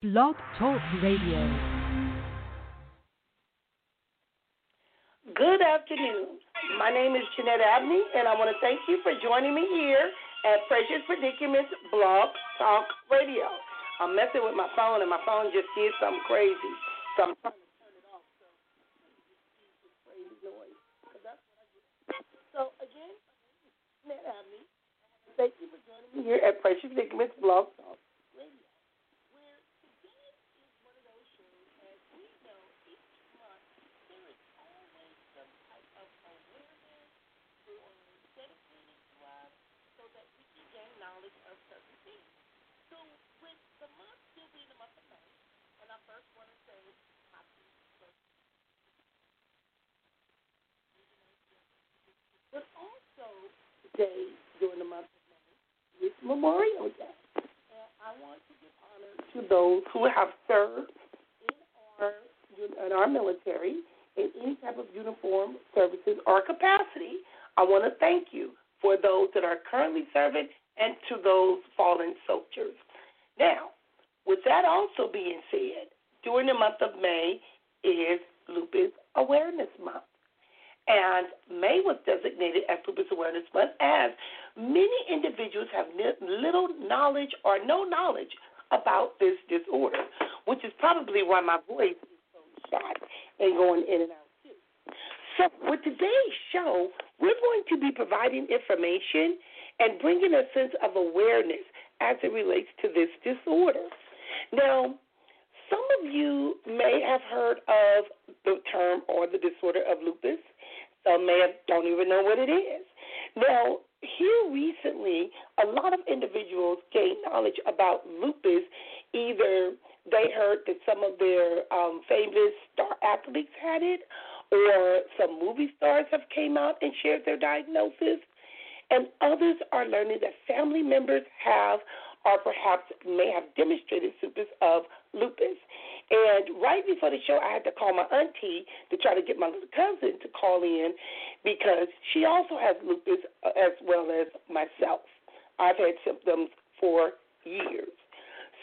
Blog Talk Radio. Good afternoon. My name is Jeanette Abney, and I want to thank you for joining me here at Precious Predicaments Blog Talk Radio. I'm messing with my phone, and my phone just did something crazy, so I'm trying to turn it off so it's crazy noise. So again, Jeanette Abney, thank you for joining me here at Precious Predicaments Blog Talk. But also today, during the month of May, is Memorial Day. And I want to give honor to those who have served in our military in any type of uniform, services, or capacity. I want to thank you for those that are currently serving and to those fallen soldiers. Now, with that also being said, during the month of May is Lupus Awareness Month. And May was designated as Lupus Awareness Month as many individuals have little knowledge or no knowledge about this disorder, which is probably why my voice is so shot and going in and out too. So with today's show, we're going to be providing information and bringing a sense of awareness as it relates to this disorder. Now, some of you may have heard of the term or the disorder of lupus. Some may have don't even know what it is. Now, here recently, a lot of individuals gained knowledge about lupus. Either they heard that some of their famous star athletes had it, or some movie stars have came out and shared their diagnosis, and others are learning that family members have or perhaps may have demonstrated symptoms of lupus. And right before the show, I had to call my auntie to try to get my little cousin to call in because she also has lupus as well as myself. I've had symptoms for years.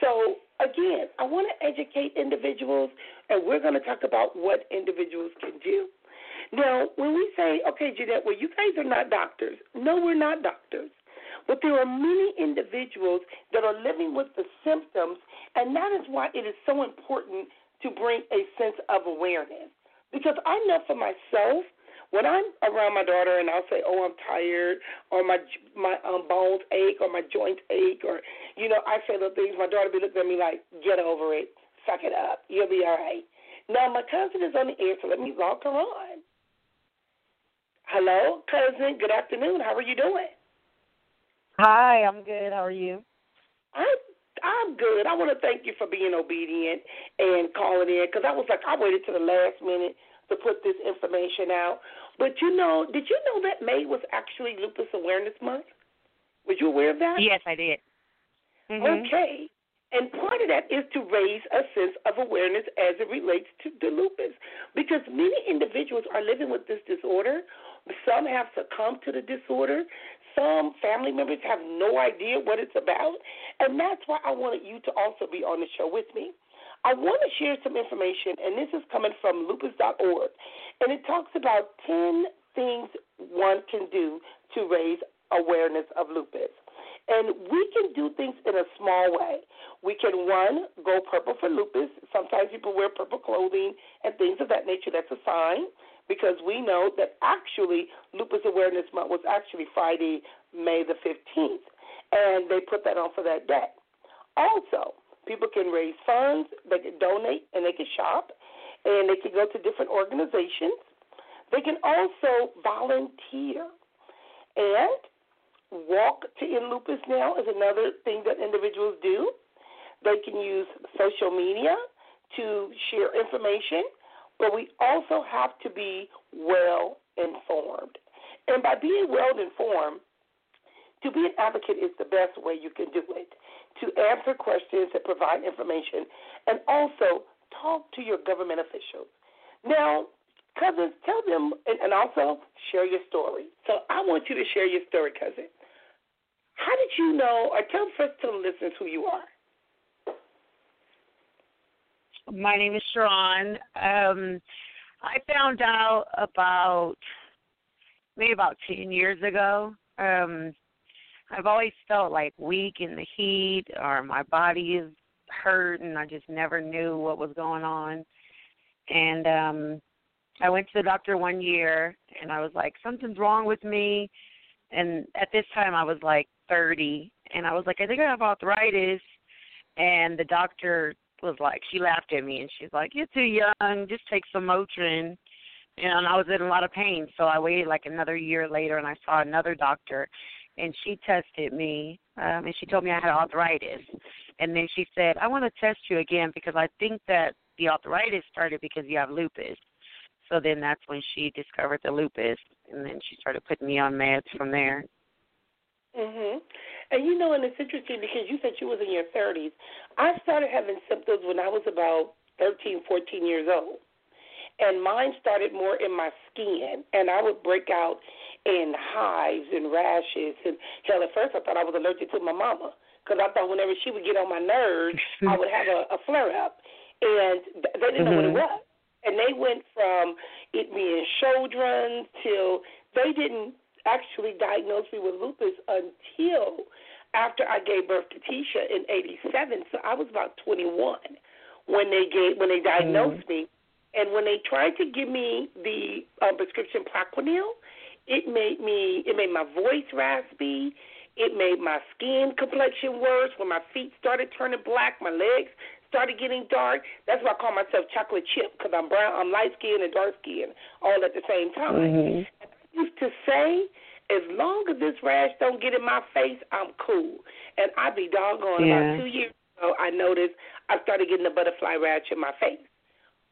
So, again, I want to educate individuals, and we're going to talk about what individuals can do. Now, when we say, okay, Jeanette, well, you guys are not doctors. No, we're not doctors. But there are many individuals that are living with the symptoms, and that is why it is so important to bring a sense of awareness. Because I know for myself, when I'm around my daughter and I'll say, oh, I'm tired, or my bones ache, or my joints ache, or, you know, I say little things, my daughter be looking at me like, get over it, suck it up, you'll be all right. Now, my cousin is on the air, so let me log her on. Hello, cousin. Good afternoon. How are you doing? Hi, I'm good. How are you? I'm good. I want to thank you for being obedient and calling in because I waited to the last minute to put this information out. But, you know, did you know that May was actually Lupus Awareness Month? Was you aware of that? Yes, I did. Mm-hmm. Okay. And part of that is to raise a sense of awareness as it relates to the lupus because many individuals are living with this disorder. Some have succumbed to the disorder. Some family members have no idea what it's about. And that's why I wanted you to also be on the show with me. I want to share some information, and this is coming from lupus.org. And it talks about 10 things one can do to raise awareness of lupus. And we can do things in a small way. We can, one, go purple for lupus. Sometimes people wear purple clothing and things of that nature. That's a sign because we know that actually Lupus Awareness Month was actually Friday, May the 15th, and they put that on for that day. Also, people can raise funds, they can donate, and they can shop, and they can go to different organizations. They can also volunteer. And Walk to End Lupus Now is another thing that individuals do. They can use social media to share information, but we also have to be well-informed. And by being well-informed, to be an advocate is the best way you can do it, to answer questions and provide information, and also talk to your government officials. Now, cousins, tell them, and also share your story. So I want you to share your story, cousin. How did you know, or tell first to the listeners who you are? My name is Sharon. I found out about maybe about 10 years ago. I've always felt like weak in the heat, or my body is hurt, and I just never knew what was going on. And I went to the doctor one year, and I was like, something's wrong with me. And at this time, I was like 30, and I was like, I think I have arthritis. And the doctor was like, she laughed at me, and she's like, you're too young, just take some Motrin. And I was in a lot of pain, so I waited like another year later, and I saw another doctor, and she tested me, and she told me I had arthritis. And then she said, I want to test you again because I think that the arthritis started because you have lupus. So then that's when she discovered the lupus, and then she started putting me on meds from there. Mhm. And you know, and it's interesting because you said you was in your 30s. I started having symptoms when I was about 13, 14 years old. And mine started more in my skin, and I would break out in hives and rashes. And hell, at first I thought I was allergic to my mama because I thought whenever she would get on my nerves, I would have a flare-up. And they didn't know what it was. And they went from it being Sjogren's till they didn't actually diagnose me with lupus until after I gave birth to Tisha in 87. So I was about 21 when they diagnosed me. And when they tried to give me the prescription Plaquenil, it made my voice raspy. It made my skin complexion worse. When my feet started turning black, my legs started getting dark. That's why I call myself Chocolate Chip, because I'm brown, I'm light skinned and dark skinned all at the same time. And I used to say, as long as this rash don't get in my face, I'm cool. And I be doggone. About 2 years ago, I noticed I started getting a butterfly rash in my face.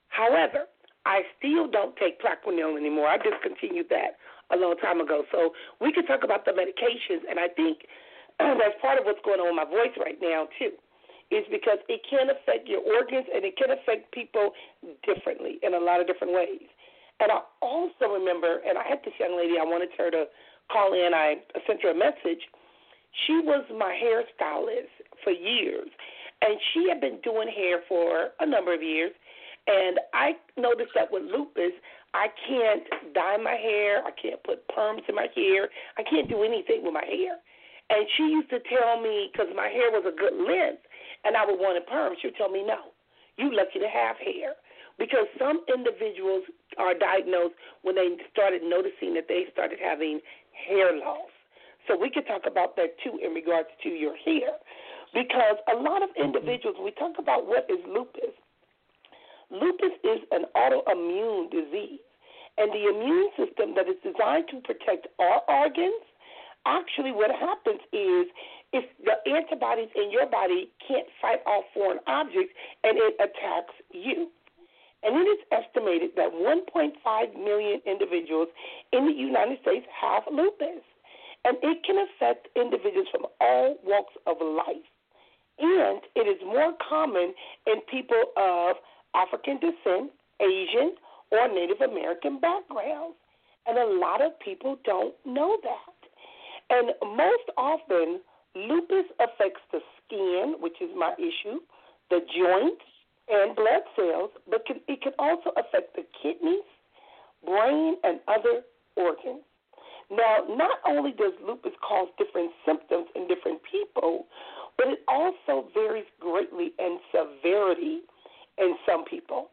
However, I still don't take Plaquenil anymore. I discontinued that a long time ago. So we could talk about the medications, and I think that's part of what's going on with my voice right now, too, is because it can affect your organs and it can affect people differently in a lot of different ways. And I also remember, and I had this young lady, I wanted her to call in. I sent her a message. She was my hairstylist for years, and she had been doing hair for a number of years. And I noticed that with lupus, I can't dye my hair. I can't put perms in my hair. I can't do anything with my hair. And she used to tell me, because my hair was a good length, and I would want a perm, she would tell me, no, you're lucky to have hair. Because some individuals are diagnosed when they started noticing that they started having hair loss. So we could talk about that, too, in regards to your hair. Because a lot of individuals, we talk about what is lupus. Lupus is an autoimmune disease, and the immune system that is designed to protect our organs, actually what happens is if the antibodies in your body can't fight off foreign objects, and it attacks you. And it is estimated that 1.5 million individuals in the United States have lupus, and it can affect individuals from all walks of life. And it is more common in people of African descent, Asian, or Native American backgrounds. And a lot of people don't know that. And most often, lupus affects the skin, which is my issue, the joints, and blood cells, but it can also affect the kidneys, brain, and other organs. Now, not only does lupus cause different symptoms in different people, but it also varies greatly in severity. In some people,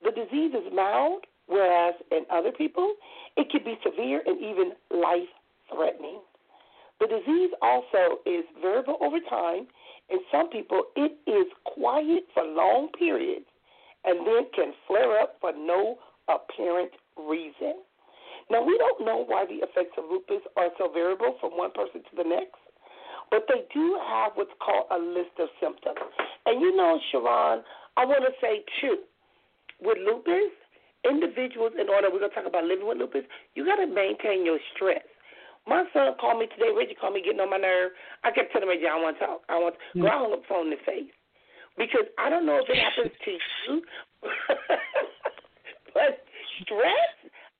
the disease is mild, whereas in other people, it can be severe and even life-threatening. The disease also is variable over time. In some people, it is quiet for long periods and then can flare up for no apparent reason. Now, we don't know why the effects of lupus are so variable from one person to the next, but they do have what's called a list of symptoms. And you know, Sharon, I want to say, too, with lupus, individuals, in order, we're going to talk about living with lupus, you got to maintain your stress. My son called me today. Reggie called me getting on my nerve. I kept telling Reggie, I don't want to talk. I want to go on the phone in the face. Because I don't know if it happens to you, but stress,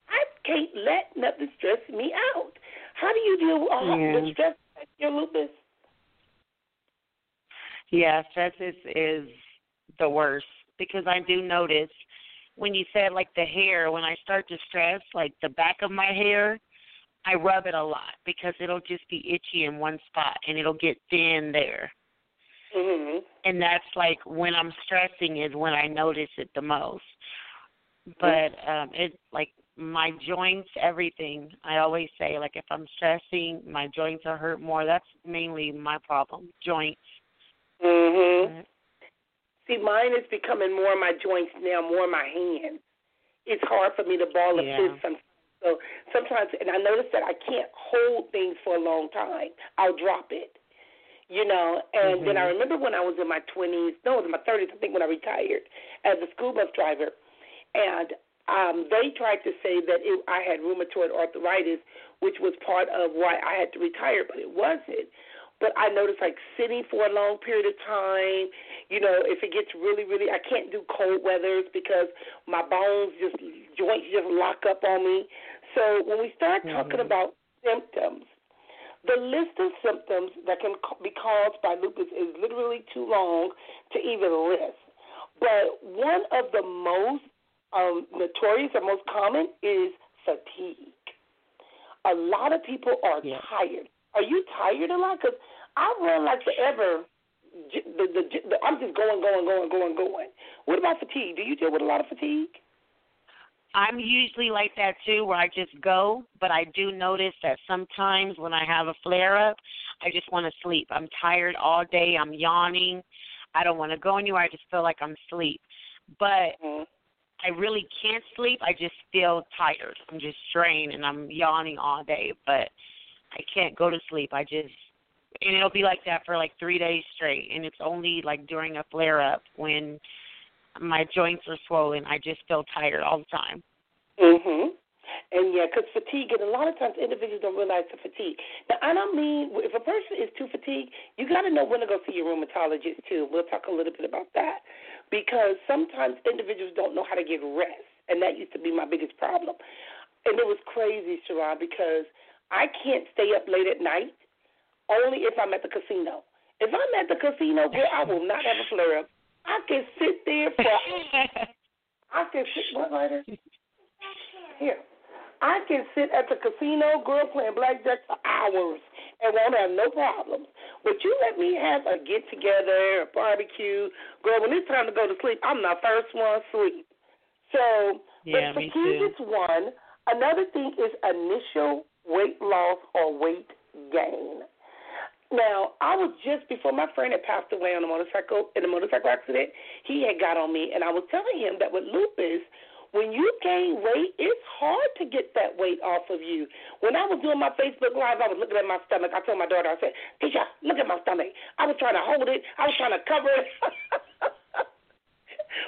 I can't let nothing stress me out. How do you deal with stress with your lupus? Yeah, stress is the worst. because I do notice when you said like the hair, when I start to stress, like the back of my hair, I rub it a lot because it'll just be itchy in one spot and it'll get thin there. Mm-hmm. And that's like when I'm stressing is when I notice it the most. But it's like my joints, everything. I always say like if I'm stressing, my joints are hurt more. That's mainly my problem, joints. Mm-hmm. See, mine is becoming more my joints now, more my hands. It's hard for me to ball a fist sometimes. So sometimes, and I notice that I can't hold things for a long time. I'll drop it, you know. And then I remember when I was in my 20s, no, it was in my 30s, I think when I retired as a school bus driver. And they tried to say that I had rheumatoid arthritis, which was part of why I had to retire, but it wasn't. But I noticed, like, sitting for a long period of time, you know, if it gets really, really, I can't do cold weathers because my bones just, joints just lock up on me. So when we start talking about symptoms, the list of symptoms that can be caused by lupus is literally too long to even list. But one of the most notorious and most common is fatigue. A lot of people are tired. Are you tired a lot? Because I run like forever. I'm just going. What about fatigue? Do you deal with a lot of fatigue? I'm usually like that too, where I just go. But I do notice that sometimes when I have a flare-up, I just want to sleep. I'm tired all day. I'm yawning. I don't want to go anywhere. I just feel like I'm asleep. But I really can't sleep. I just feel tired. I'm just drained, and I'm yawning all day. But I can't go to sleep. And it'll be like that for like 3 days straight. And it's only like during a flare-up when my joints are swollen. I just feel tired all the time. Mm-hmm. And, yeah, because fatigue, and a lot of times individuals don't realize the fatigue. Now, I don't mean if a person is too fatigued, you got to know when to go see your rheumatologist, too. We'll talk a little bit about that because sometimes individuals don't know how to get rest, and that used to be my biggest problem. And it was crazy, Sharon, because I can't stay up late at night, only if I'm at the casino. If I'm at the casino, girl, I will not have a flare-up. I can sit there for what, Ryder? Here. I can sit at the casino, girl, playing blackjack for hours and won't have no problems. But you let me have a get-together, a barbecue. Girl, when it's time to go to sleep, I'm the first one asleep. So, yeah, but fatigue is one. Another thing is initial weight loss or weight gain. Now, I was just before my friend had passed away on a motorcycle accident, he had got on me, and I was telling him that with lupus, when you gain weight, it's hard to get that weight off of you. When I was doing my Facebook Live, I was looking at my stomach. I told my daughter, I said, Tisha, look at my stomach. I was trying to hold it. I was trying to cover it.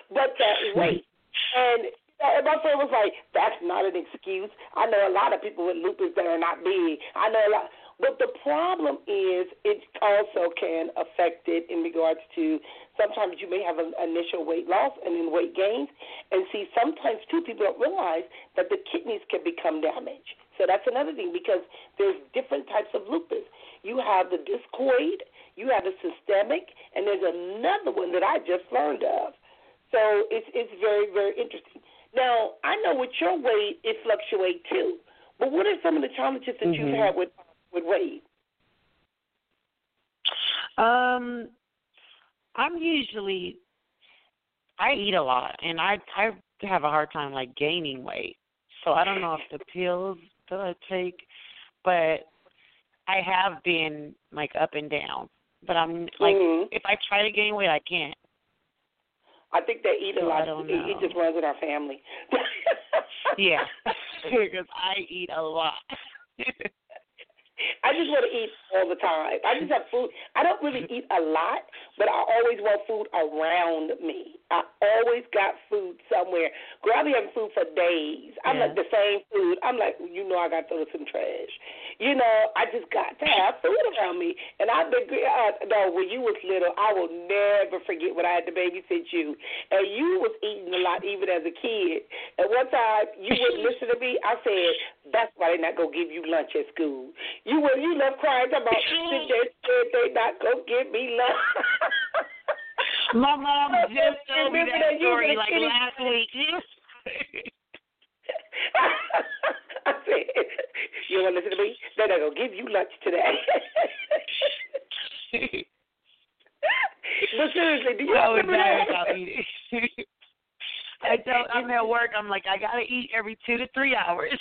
But that weight. And my friend was like, that's not an excuse. I know a lot of people with lupus that are not big. I know a lot. But the problem is it also can affect it in regards to sometimes you may have an initial weight loss and then weight gains. And, see, sometimes, too, people don't realize that the kidneys can become damaged. So that's another thing because there's different types of lupus. You have the discoid, you have the systemic, and there's another one that I just learned of. So it's very, very interesting. Now, I know with your weight, it fluctuates too. But what are some of the challenges that you've had with weight? I eat a lot, and I have a hard time, like, gaining weight. So I don't know if the pills that I take, but I have been, like, up and down. But I'm, like, if I try to gain weight, I can't. I think they eat a lot. It just runs in our family. Yeah, because I eat a lot. I just want to eat all the time. I just have food. I don't really eat a lot, but I always want food around me. I always got food somewhere. Girl, I be having food for days. I'm like the same food. I'm like, you know, I got to throw some trash. You know, I just got to have food around me. And I've been, when you was little, I will never forget when I had to babysit you. And you was eating a lot even as a kid. And one time, you wouldn't listen to me. I said, that's why they're not going to give you lunch at school. You left crying about, they said they're not going to give me lunch. My mom just told me that story like last week. I said, you want to listen to me? They're not going to give you lunch today. But seriously, do you remember that? I tell I'm at work, I'm like, I got to eat every 2 to 3 hours.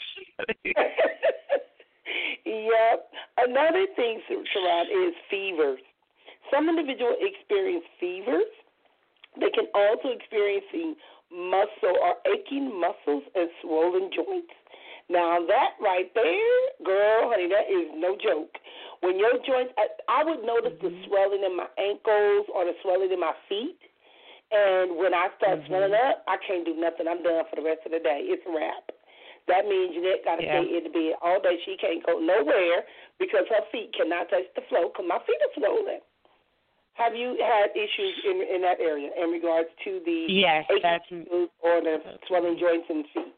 Yep. Another thing, Sharad, is fevers. Some individuals experience fevers. They can also experience muscle or aching muscles and swollen joints. Now, that right there, girl, honey, that is no joke. When your joints, I would notice the swelling in my ankles or the swelling in my feet. And when I start swelling up, I can't do nothing. I'm done for the rest of the day. It's a wrap. That means Jeanette got to stay in the bed all day. She can't go nowhere because her feet cannot touch the floor because my feet are swollen. Have you had issues in that area in regards to the aching or the swelling joints and feet?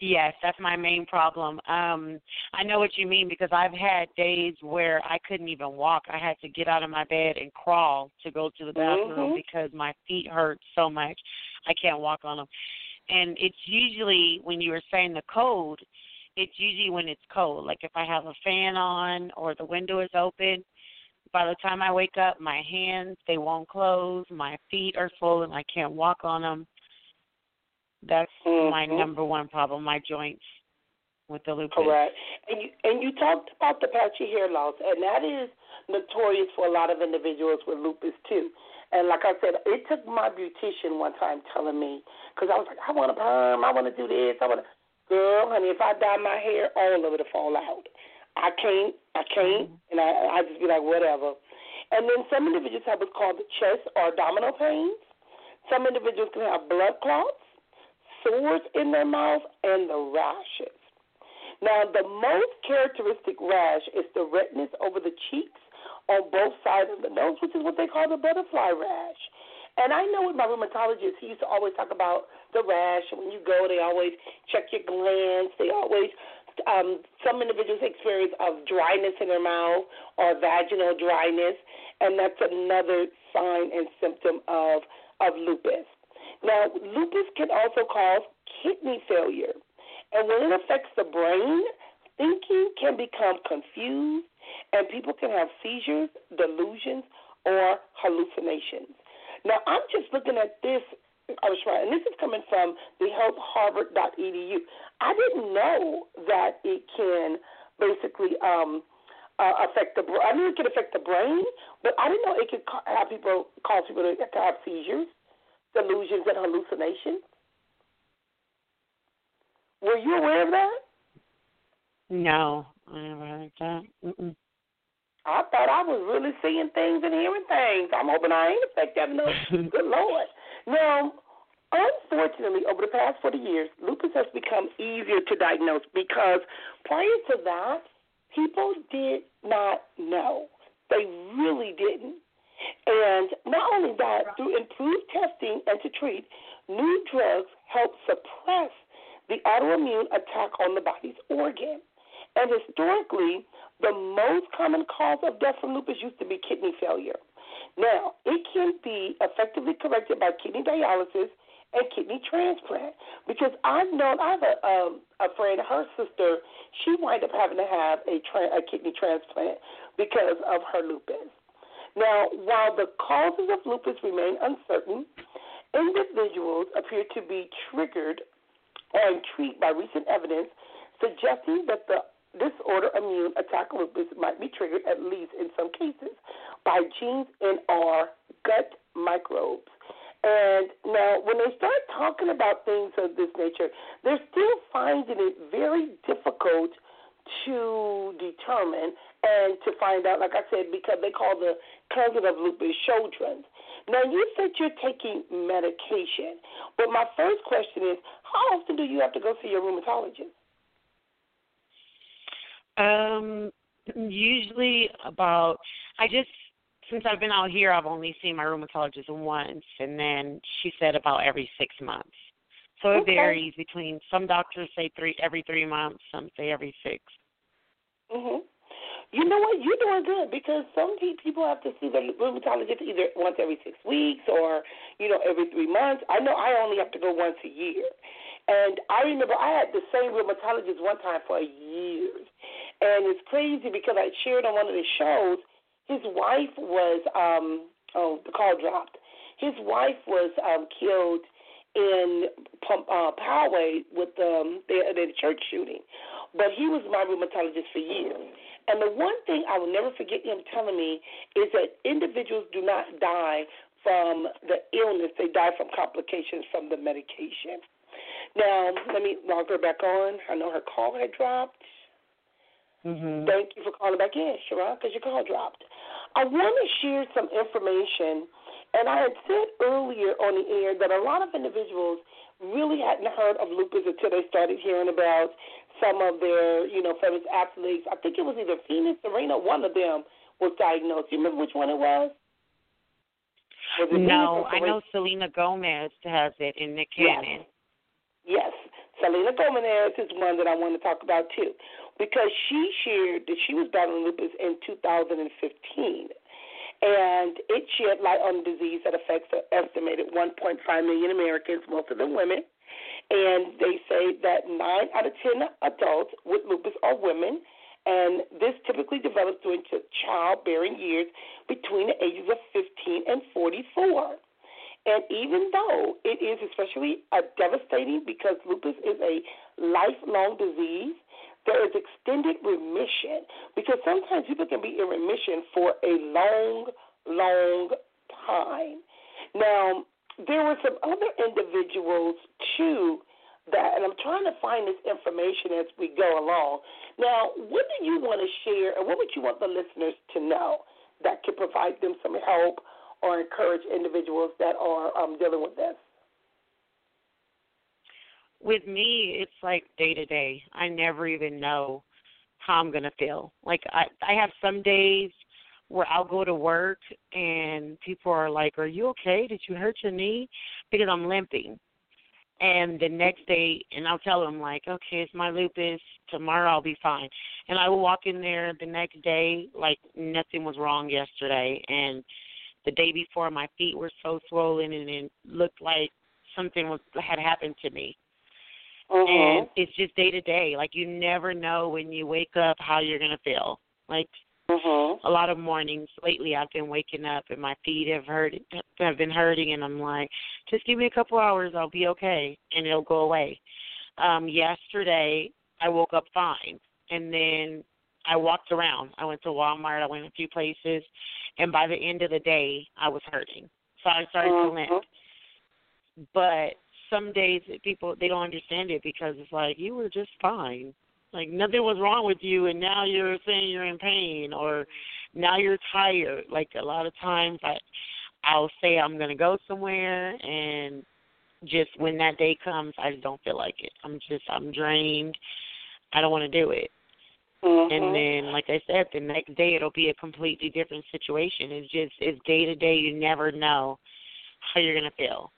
Yes, that's my main problem. I know what you mean because I've had days where I couldn't even walk. I had to get out of my bed and crawl to go to the bathroom because my feet hurt so much. I can't walk on them. And it's usually when you were saying the cold, it's usually when it's cold. Like if I have a fan on or the window is open, by the time I wake up, my hands, they won't close. My feet are swollen. I can't walk on them. That's my number one problem, my joints with the lupus. Correct. And you talked about the patchy hair loss, and that is notorious for a lot of individuals with lupus, too. And like I said, it took my beautician one time telling me, because I was like, I want to perm, I want to do this, I want to. Girl, honey, if I dye my hair, all of it will fall out. I can't, and I just be like, whatever. And then some individuals have what's called the chest or abdominal pains. Some individuals can have blood clots, sores in their mouth, and the rashes. Now, the most characteristic rash is the redness over the cheeks on both sides of the nose, which is what they call the butterfly rash. And I know with my rheumatologist, he used to always talk about the rash. When you go, they always check your glands. They always some individuals experience of dryness in their mouth or vaginal dryness, and that's another sign and symptom of lupus. Now, lupus can also cause kidney failure, and when it affects the brain, thinking can become confused, and people can have seizures, delusions, or hallucinations. Now, I'm just looking at this, and this is coming from the healthharvard.edu. I didn't know that it can basically affect the brain. I knew it could affect the brain, but I didn't know it could cause people to have seizures, delusions, and hallucinations. Were you aware of that? No, I never heard that. Mm-mm. I thought I was really seeing things and hearing things. I'm hoping I ain't affected enough. Good Lord. Now, unfortunately, over the past 40 years, lupus has become easier to diagnose because prior to that, people did not know. They really didn't. And not only that, through improved testing and to treat, new drugs help suppress the autoimmune attack on the body's organ. And historically, the most common cause of death from lupus used to be kidney failure. Now, it can be effectively corrected by kidney dialysis and kidney transplant. Because I have a friend, her sister, she wound up having to have a kidney transplant because of her lupus. Now, while the causes of lupus remain uncertain, individuals appear to be triggered and intrigued by recent evidence suggesting that the disorder immune attack lupus might be triggered, at least in some cases, by genes in our gut microbes. And now when they start talking about things of this nature, they're still finding it very difficult to determine and to find out, like I said, because they call the cousin of lupus Sjogren's. Now, you said you're taking medication, but my first question is, how often do you have to go see your rheumatologist? Usually about, since I've been out here, I've only seen my rheumatologist once, and then she said about every 6 months. So it varies between, some doctors say every 3 months, some say every 6. Mm-hmm. You know what? You're doing good, because some people have to see their rheumatologist either once every 6 weeks or, you know, every 3 months. I know I only have to go once a year. And I remember I had the same rheumatologist one time for years. And it's crazy because I shared on one of the shows, his wife was, the call dropped. His wife was killed in Poway with the church shooting. But he was my rheumatologist for years. And the one thing I will never forget him telling me is that individuals do not die from the illness. They die from complications from the medication. Now, let me log her back on. I know her call had dropped. Mm-hmm. Thank you for calling back in, Shira, because your call dropped. I want to share some information, and I had said earlier on the air that a lot of individuals really hadn't heard of lupus until they started hearing about some of their, you know, famous athletes. I think it was either Venus, Serena, one of them was diagnosed. Do you remember which one it was? No, I know Selena Gomez has it in Nick Cannon. Yes. Selena Gomez is one that I want to talk about, too, because she shared that she was battling lupus in 2015, and it shed light on the disease that affects an estimated 1.5 million Americans, most of them women, and they say that 9 out of 10 adults with lupus are women, and this typically develops during childbearing years between the ages of 15 and 44. And even though it is especially devastating because lupus is a lifelong disease, there is extended remission, because sometimes people can be in remission for a long, long time. Now, there were some other individuals, too, that, and I'm trying to find this information as we go along. Now, what do you want to share, and what would you want the listeners to know that could provide them some help or encourage individuals that are dealing with this? With me, it's like day to day. I never even know how I'm going to feel. Like I have some days where I'll go to work and people are like, "Are you okay? Did you hurt your knee?" Because I'm limping. And the next day, and I'll tell them like, "Okay, it's my lupus. Tomorrow I'll be fine." And I will walk in there the next day like nothing was wrong yesterday. And the day before, my feet were so swollen and it looked like something had happened to me. Uh-huh. And it's just day to day. Like, you never know when you wake up how you're going to feel. Like, uh-huh. A lot of mornings lately I've been waking up and my feet have been hurting, and I'm like, just give me a couple hours, I'll be okay, and it'll go away. Yesterday I woke up fine, and then I walked around. I went to Walmart. I went a few places, and by the end of the day I was hurting. So I started to limp. But some days people, they don't understand it, because it's like, you were just fine. Like, nothing was wrong with you, and now you're saying you're in pain, or now you're tired. Like, a lot of times I'll say I'm going to go somewhere, and just when that day comes, I just don't feel like it. I'm drained. I don't want to do it. Mm-hmm. And then, like I said, the next day it'll be a completely different situation. It's day to day. You never know how you're going to feel.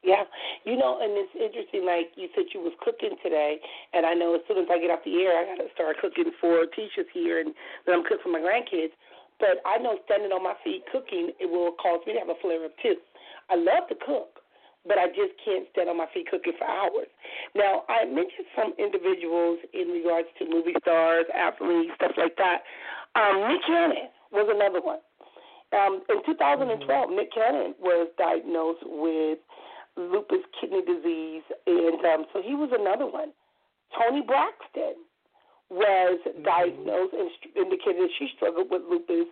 Yeah, you know, and it's interesting, like you said you was cooking today, and I know as soon as I get off the air, I got to start cooking for teachers here, and then I'm cooking for my grandkids, but I know standing on my feet cooking, it will cause me to have a flare-up too. I love to cook, but I just can't stand on my feet cooking for hours. Now, I mentioned some individuals in regards to movie stars, athletes, stuff like that. Nick Cannon was another one. In 2012, Nick Cannon was diagnosed with lupus kidney disease, and so he was another one. Toni Braxton was diagnosed and indicated that she struggled with lupus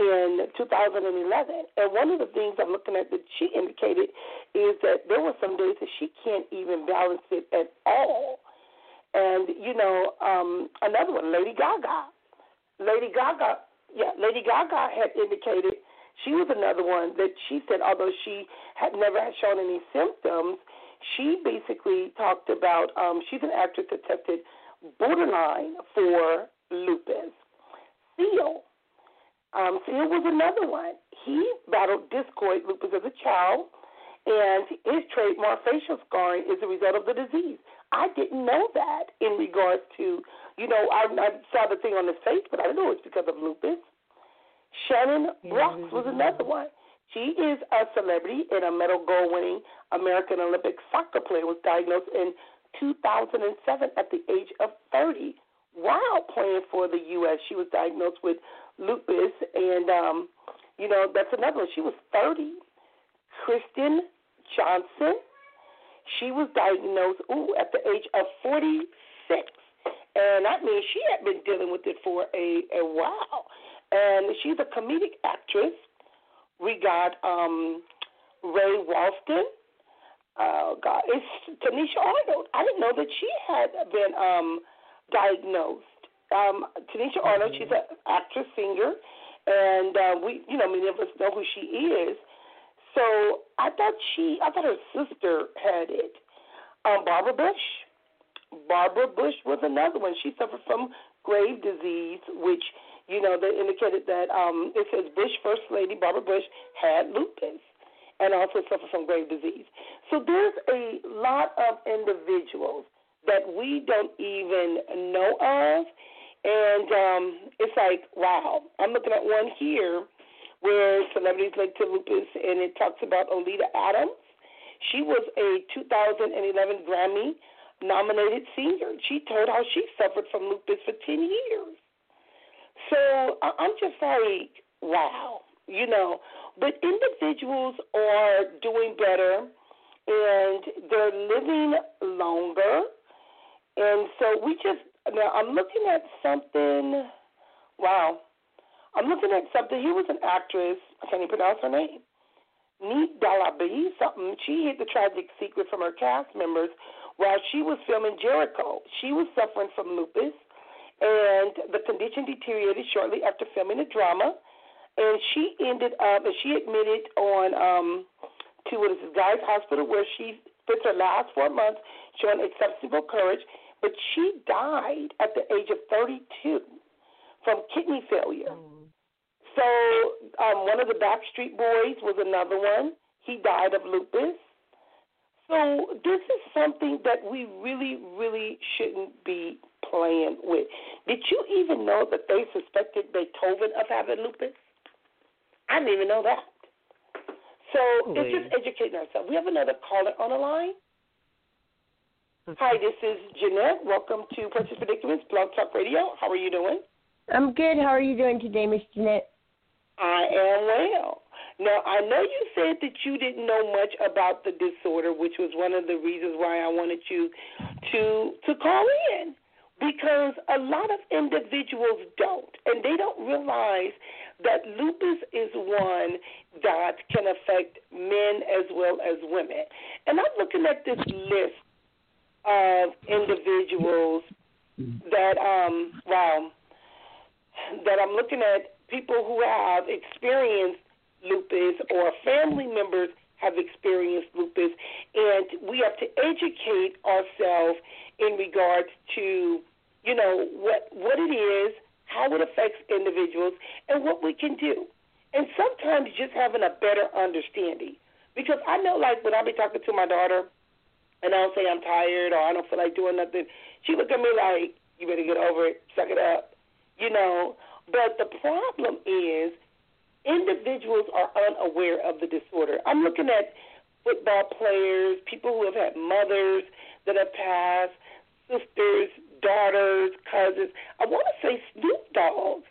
in 2011. And one of the things I'm looking at that she indicated is that there were some days that she can't even balance it at all. And, you know, another one, Lady Gaga had indicated she was another one that she said, although she had never shown any symptoms, she basically talked about she's an actress that tested borderline for lupus. Seal was another one. He battled discoid lupus as a child, and his trademark facial scarring is a result of the disease. I didn't know that in regards to, you know, I saw the thing on his face, but I didn't know it's because of lupus. Shannon Brooks was another one. She is a celebrity and a medal gold-winning American Olympic soccer player, was diagnosed in 2007 at the age of 30 while playing for the U.S. She was diagnosed with lupus, and, you know, that's another one. She was 30. Kristen Johnson, she was diagnosed at the age of 46, and that means she had been dealing with it for a while. And she's a comedic actress. We got Ray Walston. It's Tanisha Arnold. I didn't know that she had been diagnosed. Tanisha Arnold, she's an actress, singer, and we, you know, many of us know who she is. So I thought her sister had it. Barbara Bush. Barbara Bush was another one. She suffered from grave disease, which, you know, they indicated that it says Bush, First Lady Barbara Bush, had lupus and also suffered from grave disease. So there's a lot of individuals that we don't even know of. And it's like, wow, I'm looking at one here where celebrities linked to lupus, and it talks about Olita Adams. She was a 2011 Grammy-nominated singer. She told how she suffered from lupus for 10 years. So I'm just like, wow, you know. But individuals are doing better, and they're living longer. And so we just, now I'm looking at something, wow. I'm looking at something. Here was an actress, I can't even pronounce her name, Nia Dalbey, something. She hid the tragic secret from her cast members while she was filming Jericho. She was suffering from lupus, and the condition deteriorated shortly after filming the drama. And she ended up, and she admitted on to what is this guy's hospital, where she spent her last 4 months showing exceptional courage. But she died at the age of 32 from kidney failure. So one of the Backstreet Boys was another one. He died of lupus. So this is something that we really, really shouldn't be playing with. Did you even know that they suspected Beethoven of having lupus? I didn't even know that. So it's just educating ourselves. We have another caller on the line. Hi, this is Jeanette. Welcome to Precious Predicaments Blog Talk Radio. How are you doing? I'm good. How are you doing today, Miss Jeanette? I am well. Now, I know you said that you didn't know much about the disorder, which was one of the reasons why I wanted you to call in, because a lot of individuals don't, and they don't realize that lupus is one that can affect men as well as women. And I'm looking at this list of individuals that, that I'm looking at people who have experienced lupus or family members have experienced lupus, and we have to educate ourselves in regards to, you know, what it is, how it affects individuals, and what we can do. And sometimes just having a better understanding. Because I know, like, when I be talking to my daughter and I'll say I'm tired or I don't feel like doing nothing, she look at me like, you better get over it, suck it up. You know, but the problem is individuals are unaware of the disorder. I'm looking at football players, people who have had mothers that have passed, sisters, daughters, cousins. I want to say Snoop Dogg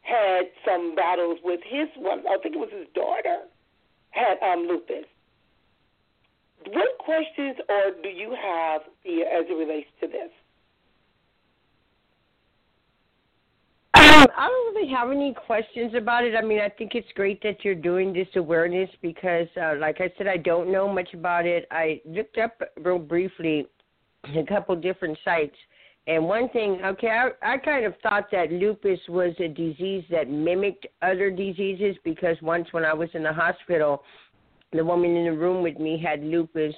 had some battles with his one. I think it was his daughter had lupus. What questions or do you have, Thea, as it relates to this? I don't really have any questions about it. I mean, I think it's great that you're doing this awareness because, like I said, I don't know much about it. I looked up real briefly a couple different sites, and one thing, I kind of thought that lupus was a disease that mimicked other diseases because once when I was in the hospital, the woman in the room with me had lupus,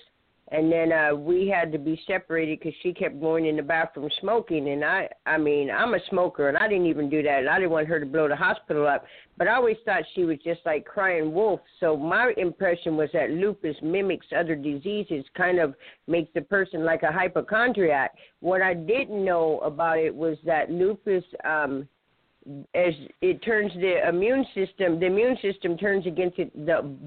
And then we had to be separated because she kept going in the bathroom smoking. And I mean, I'm a smoker, and I didn't even do that. And I didn't want her to blow the hospital up. But I always thought she was just like crying wolf. So my impression was that lupus mimics other diseases, kind of makes the person like a hypochondriac. What I didn't know about it was that lupus, as it turns the immune system turns against it,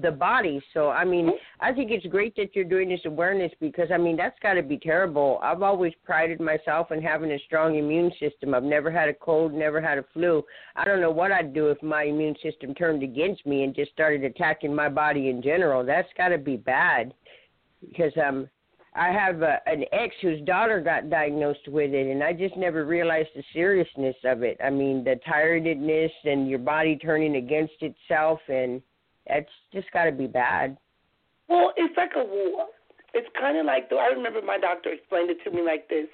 the body. So, I mean, I think it's great that you're doing this awareness because, I mean, that's got to be terrible. I've always prided myself on having a strong immune system. I've never had a cold, never had a flu. I don't know what I'd do if my immune system turned against me and just started attacking my body in general. That's got to be bad because I have an ex whose daughter got diagnosed with it, and I just never realized the seriousness of it. I mean, the tiredness and your body turning against itself, and that's just got to be bad. Well, it's like a war. It's kind of like, I remember my doctor explained it to me like this.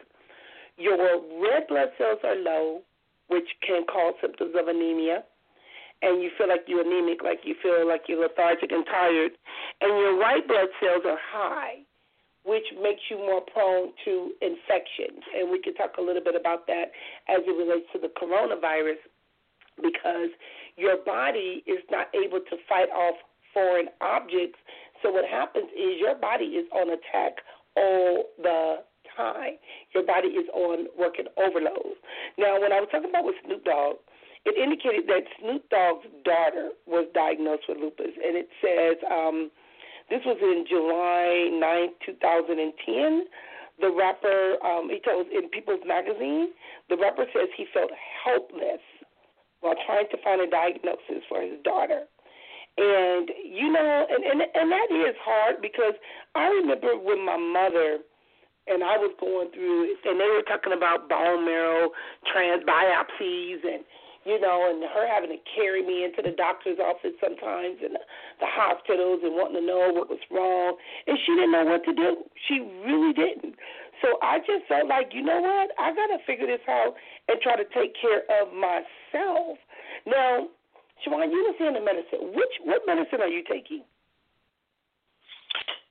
Your red blood cells are low, which can cause symptoms of anemia, and you feel like you're anemic, like you feel like you're lethargic and tired, and your white blood cells are high, which makes you more prone to infections. And we can talk a little bit about that as it relates to the coronavirus because your body is not able to fight off foreign objects. So what happens is your body is on attack all the time. Your body is on working overload. Now, when I was talking about with Snoop Dogg, it indicated that Snoop Dogg's daughter was diagnosed with lupus, and it says this was in July 9, 2010. The rapper, he told us in People's Magazine, the rapper says he felt helpless while trying to find a diagnosis for his daughter. And, you know, and that is hard because I remember when my mother and I was going through, and they were talking about bone marrow biopsies and, you know, and her having to carry me into the doctor's office sometimes and the hospitals and wanting to know what was wrong. And she didn't know what to do. She really didn't. So I just felt like, you know what, I got to figure this out and try to take care of myself. Now, Shawan, you were saying the medicine. What medicine are you taking?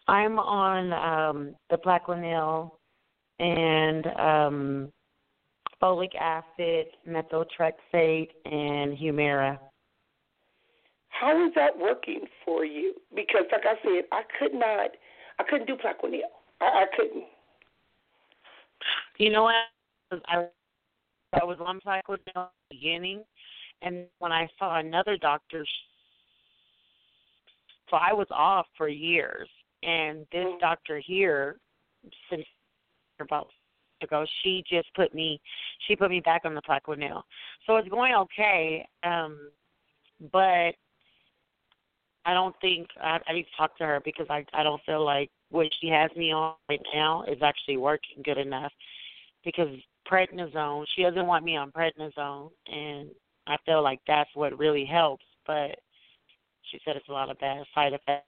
I'm on the Plaquenil and folic acid, methotrexate, and Humira. How is that working for you? Because, like I said, I couldn't do Plaquenil. I couldn't. You know what? I was on Plaquenil in the beginning, and when I saw another doctor, so I was off for years, and this doctor here, since about ago, she just put me back on the Plaquenil. So it's going okay, but I don't think I need to talk to her because I don't feel like what she has me on right now is actually working good enough because prednisone, she doesn't want me on prednisone, and I feel like that's what really helps, but she said it's a lot of bad side effects.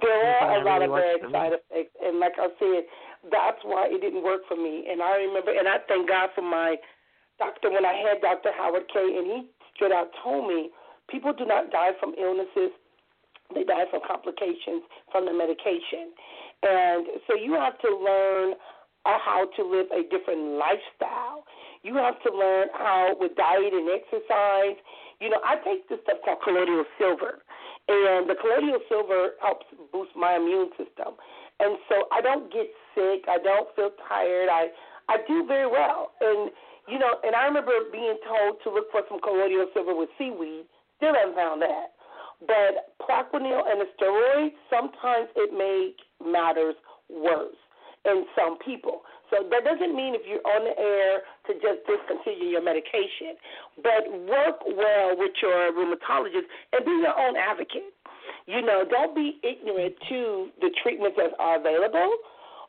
There are a lot of bad side effects, and like I said, that's why it didn't work for me. And I remember, and I thank God for my doctor when I had Dr. Howard K, and he straight out told me, people do not die from illnesses, they die from complications from the medication. And so you have to learn how to live a different lifestyle. You have to learn how with diet and exercise. You know, I take this stuff called colloidal silver, and the colloidal silver helps boost my immune system. And so I don't get sick. I don't feel tired. I do very well. And, you know, and I remember being told to look for some colloidal silver with seaweed. Still haven't found that. But Plaquenil and the steroid, sometimes it makes matters worse in some people. So that doesn't mean if you're on the air to just discontinue your medication. But work well with your rheumatologist and be your own advocate. You know, don't be ignorant to the treatments that are available,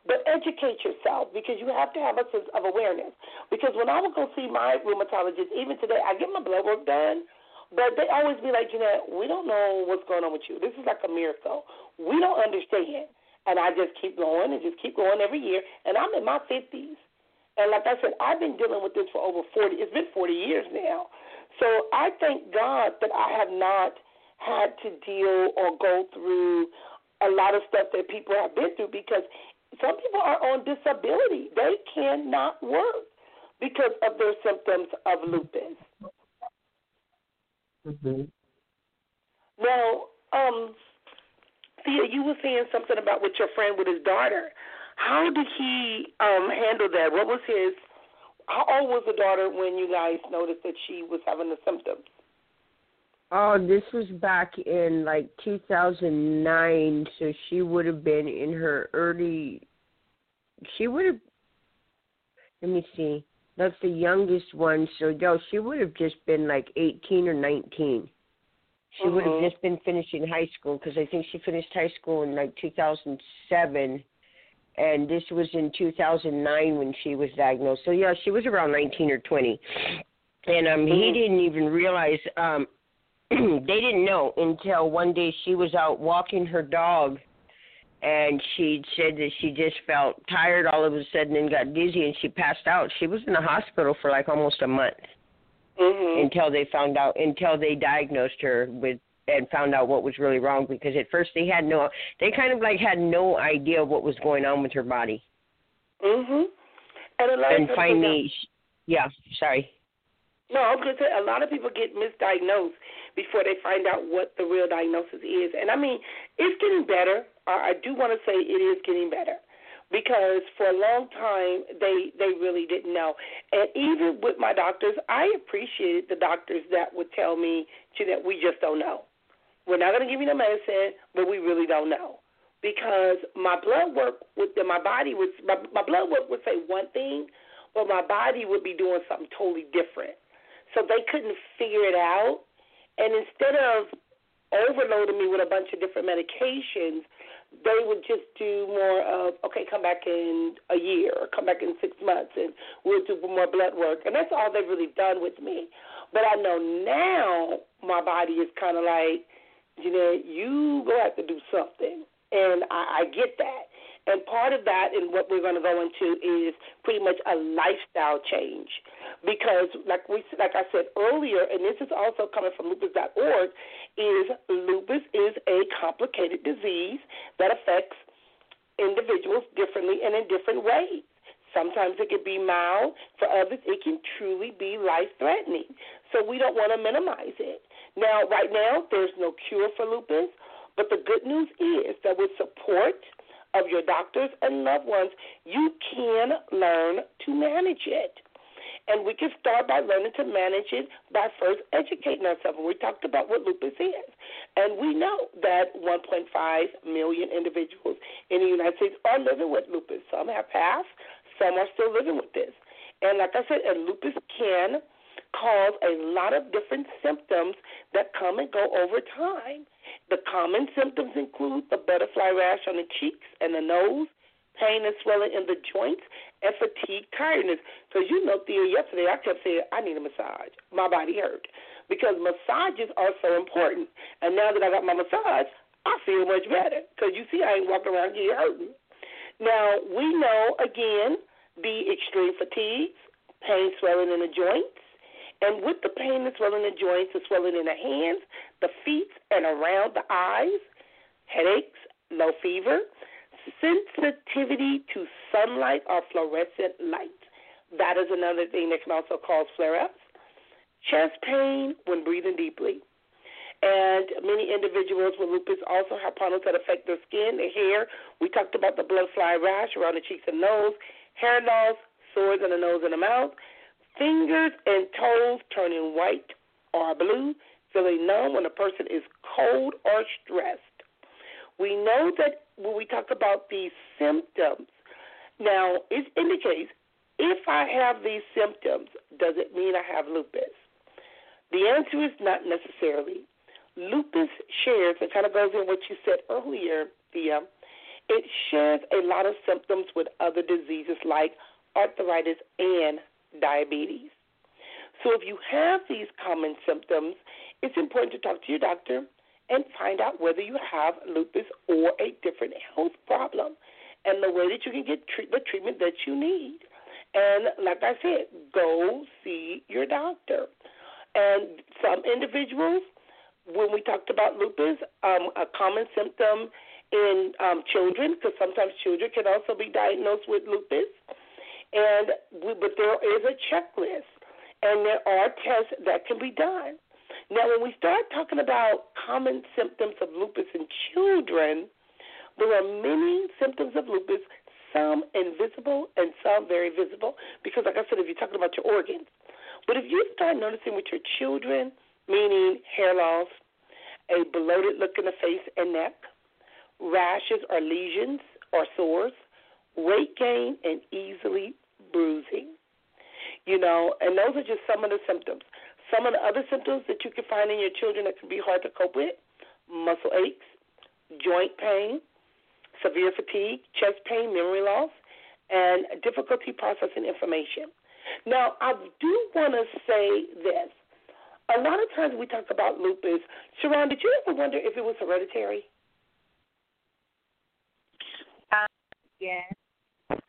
but educate yourself because you have to have a sense of awareness. Because when I would go see my rheumatologist, even today, I get my blood work done, but they always be like, Jeanette, we don't know what's going on with you. This is like a miracle. We don't understand. And I just keep going and just keep going every year. And I'm in my 50s. And like I said, I've been dealing with this for over 40. It's been 40 years now. So I thank God that I have not had to deal or go through a lot of stuff that people have been through, because some people are on disability. They cannot work because of their symptoms of lupus. Mm-hmm. Now, Thea, you were saying something about with your friend with his daughter. How did he handle that? What was his? How old was the daughter when you guys noticed that she was having the symptoms? Oh, this was back in like 2009, so she would have been in her early. She would have. Let me see. That's the youngest one, so no, she would have just been like 18 or 19. She would have just been finishing high school, because I think she finished high school in like 2007, and this was in 2009 when she was diagnosed. So yeah, she was around 19 or 20, and he didn't even realize. They didn't know until one day she was out walking her dog, and she said that she just felt tired all of a sudden and got dizzy, and she passed out. She was in the hospital for like almost a month. Mm-hmm. Until they diagnosed her with and found out what was really wrong, because at first they had no idea what was going on with her body. Mhm. And finally, yeah. Sorry. No, I'm going to say a lot of people get misdiagnosed before they find out what the real diagnosis is. And I mean, it's getting better. I do want to say it is getting better, because for a long time they really didn't know. And even with my doctors, I appreciated the doctors that would tell me, Jeanette, we just don't know. We're not going to give you no medicine, but we really don't know. Because my blood work my blood work would say one thing, but my body would be doing something totally different. So they couldn't figure it out. And instead of overloading me with a bunch of different medications, they would just do more of, okay, come back in a year or come back in 6 months and we'll do more blood work. And that's all they've really done with me. But I know now my body is kind of like, you go have to do something. And I get that. And part of that and what we're going to go into is pretty much a lifestyle change, because like I said earlier, and this is also coming from lupus.org, is lupus is a complicated disease that affects individuals differently and in different ways. Sometimes it can be mild. For others, it can truly be life-threatening. So we don't want to minimize it. Now, right now, there's no cure for lupus, but the good news is that with support of your doctors and loved ones, you can learn to manage it. And we can start by learning to manage it by first educating ourselves. We talked about what lupus is. And we know that 1.5 million individuals in the United States are living with lupus. Some have passed. Some are still living with this. And like I said, lupus can cause a lot of different symptoms that come and go over time. The common symptoms include the butterfly rash on the cheeks and the nose, pain and swelling in the joints, and fatigue, tiredness. So Theo, yesterday I kept saying, I need a massage. My body hurt. Because massages are so important. And now that I got my massage, I feel much better. Because you see I ain't walking around here hurting. Now, we know, again, the extreme fatigue, pain, swelling in the joints. And with the pain and swelling in the joints, the swelling in the hands, the feet, and around the eyes, headaches, low fever, sensitivity to sunlight or fluorescent light. That is another thing that can also cause flare-ups. Chest pain when breathing deeply. And many individuals with lupus also have problems that affect their skin, their hair. We talked about the butterfly rash around the cheeks and nose, hair loss, sores in the nose and the mouth, fingers and toes turning white or blue, feeling numb when a person is cold or stressed. We know that when we talk about these symptoms, now it indicates if I have these symptoms, does it mean I have lupus? The answer is not necessarily. Lupus shares, it kind of goes in what you said earlier, Thea, it shares a lot of symptoms with other diseases like arthritis and diabetes. So if you have these common symptoms, it's important to talk to your doctor and find out whether you have lupus or a different health problem and the way that you can get the treatment that you need. And like I said, go see your doctor. And some individuals, when we talked about lupus, a common symptom in children, because sometimes children can also be diagnosed with lupus. But there is a checklist, and there are tests that can be done. Now, when we start talking about common symptoms of lupus in children, there are many symptoms of lupus, some invisible and some very visible, because, like I said, if you're talking about your organs. But if you start noticing with your children, meaning hair loss, a bloated look in the face and neck, rashes or lesions or sores, weight gain, and easily bruising. You know, and those are just some of the symptoms. Some of the other symptoms that you can find in your children that can be hard to cope with: muscle aches, joint pain, severe fatigue, chest pain, memory loss, and difficulty processing information. Now, I do want to say this. A lot of times we talk about lupus. Sharon, did you ever wonder if it was hereditary? Yes.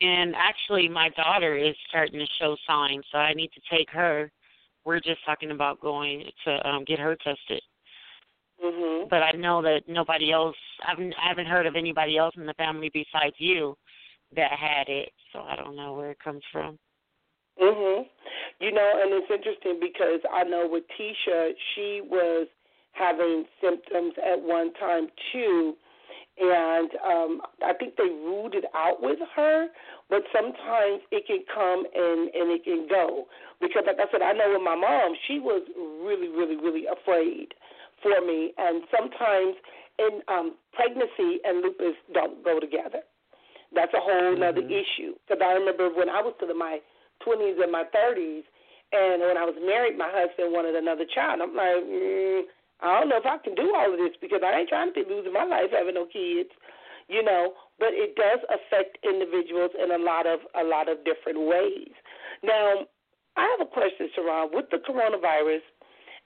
And actually, my daughter is starting to show signs, so I need to take her. We're just talking about going to get her tested. Mm-hmm. But I know that nobody else, I haven't heard of anybody else in the family besides you that had it, so I don't know where it comes from. Mhm. You know, and it's interesting because I know with Tisha, she was having symptoms at one time too, and I think they ruled it out with her, but sometimes it can come and it can go. Because like I said, I know with my mom, she was really, really, really afraid for me, and sometimes in pregnancy and lupus don't go together. That's a whole other issue. Because I remember when I was still in my 20s and my 30s, and when I was married, my husband wanted another child. I'm like, I don't know if I can do all of this because I ain't trying to be losing my life having no kids, you know. But it does affect individuals in a lot of different ways. Now, I have a question, Sharon. With the coronavirus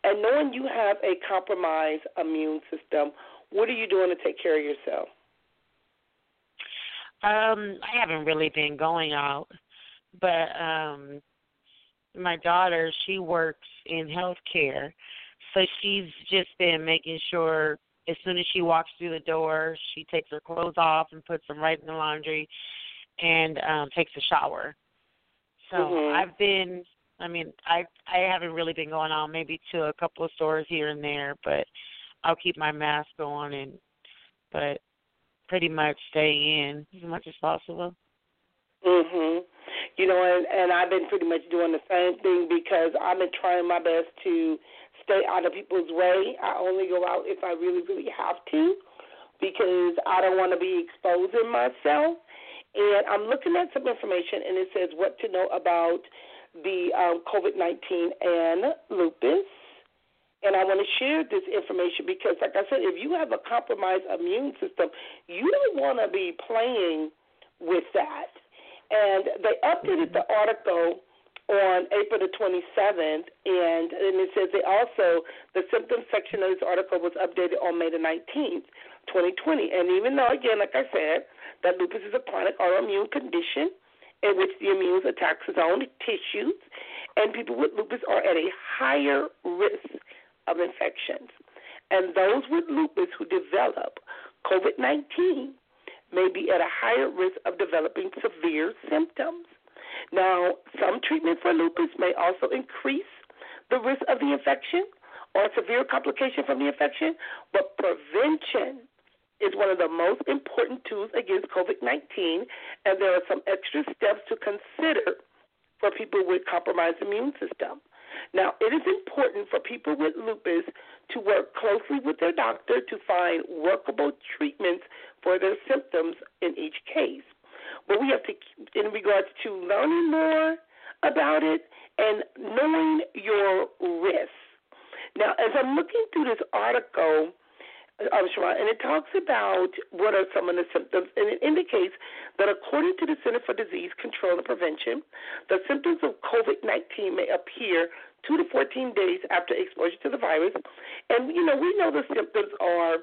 and knowing you have a compromised immune system, what are you doing to take care of yourself? I haven't really been going out, but my daughter, she works in healthcare, so she's just been making sure as soon as she walks through the door, she takes her clothes off and puts them right in the laundry and takes a shower. So I've been, I haven't really been going out, maybe to a couple of stores here and there, but I'll keep my mask on but pretty much stay in as much as possible. Mhm. You know, and I've been pretty much doing the same thing because I've been trying my best to stay out of people's way. I only go out if I really, really have to because I don't want to be exposing myself. And I'm looking at some information, and it says what to know about the COVID-19 and lupus. And I want to share this information because, like I said, if you have a compromised immune system, you don't want to be playing with that. And they updated the article on April the 27th, and it says they also, the symptoms section of this article was updated on May the 19th, 2020. And even though, again, like I said, that lupus is a chronic autoimmune condition in which the immune attacks its own tissues, and people with lupus are at a higher risk of infections. And those with lupus who develop COVID-19 may be at a higher risk of developing severe symptoms. Now, some treatment for lupus may also increase the risk of the infection or severe complication from the infection, but prevention is one of the most important tools against COVID-19, and there are some extra steps to consider for people with compromised immune system. Now, it is important for people with lupus to work closely with their doctor to find workable treatments for their symptoms in each case. But we have to, in regards to learning more about it and knowing your risks. Now, as I'm looking through this article, and it talks about what are some of the symptoms, and it indicates that according to the Center for Disease Control and Prevention, the symptoms of COVID-19 may appear 2 to 14 days after exposure to the virus. And, you know, we know the symptoms are